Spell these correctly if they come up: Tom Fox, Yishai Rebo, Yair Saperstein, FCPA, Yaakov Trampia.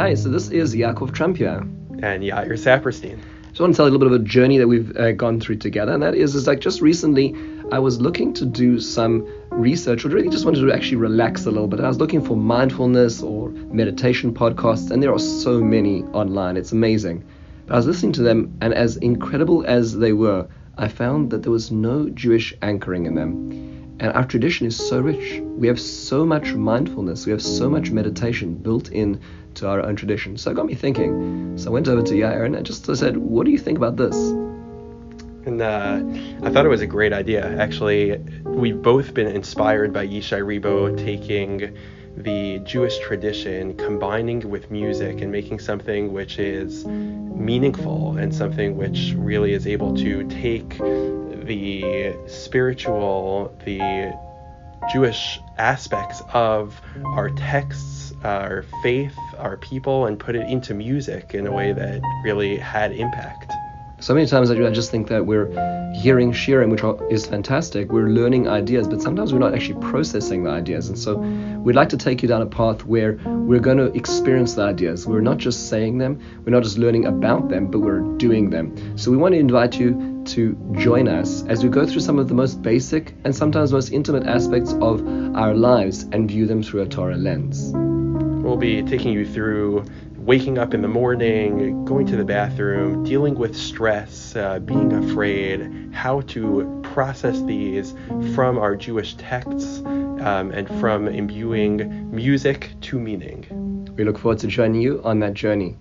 Hi, so this is Yaakov Trampia. And Yair Saperstein. So I want to tell you a little bit of a journey that we've gone through together, and that is like just recently I was looking to do some research, or really just wanted to actually relax a little bit. I was looking for mindfulness or meditation podcasts, and there are so many online. It's amazing. But I was listening to them, and as incredible as they were, I found that there was no Jewish anchoring in them. And our tradition is so rich. We have so much mindfulness. We have so much meditation built in to our own tradition. So it got me thinking. So I went over to Yair and I just said, what do you think about this? And I thought it was a great idea. Actually, we've both been inspired by Yishai Rebo taking the Jewish tradition, combining with music and making something which is meaningful and something which really is able to take the spiritual, the Jewish aspects of our texts, our faith, our people, and put it into music in a way that really had impact. So many times I just think that we're hearing shiurim, which is fantastic. We're learning ideas, but sometimes we're not actually processing the ideas. And so we'd like to take you down a path where we're going to experience the ideas. We're not just saying them. We're not just learning about them, but we're doing them. So we want to invite you to join us as we go through some of the most basic and sometimes most intimate aspects of our lives and view them through a Torah lens. We'll be taking you through waking up in the morning, going to the bathroom, dealing with stress, being afraid, how to process these from our Jewish texts and from imbuing music to meaning. We look forward to joining you on that journey.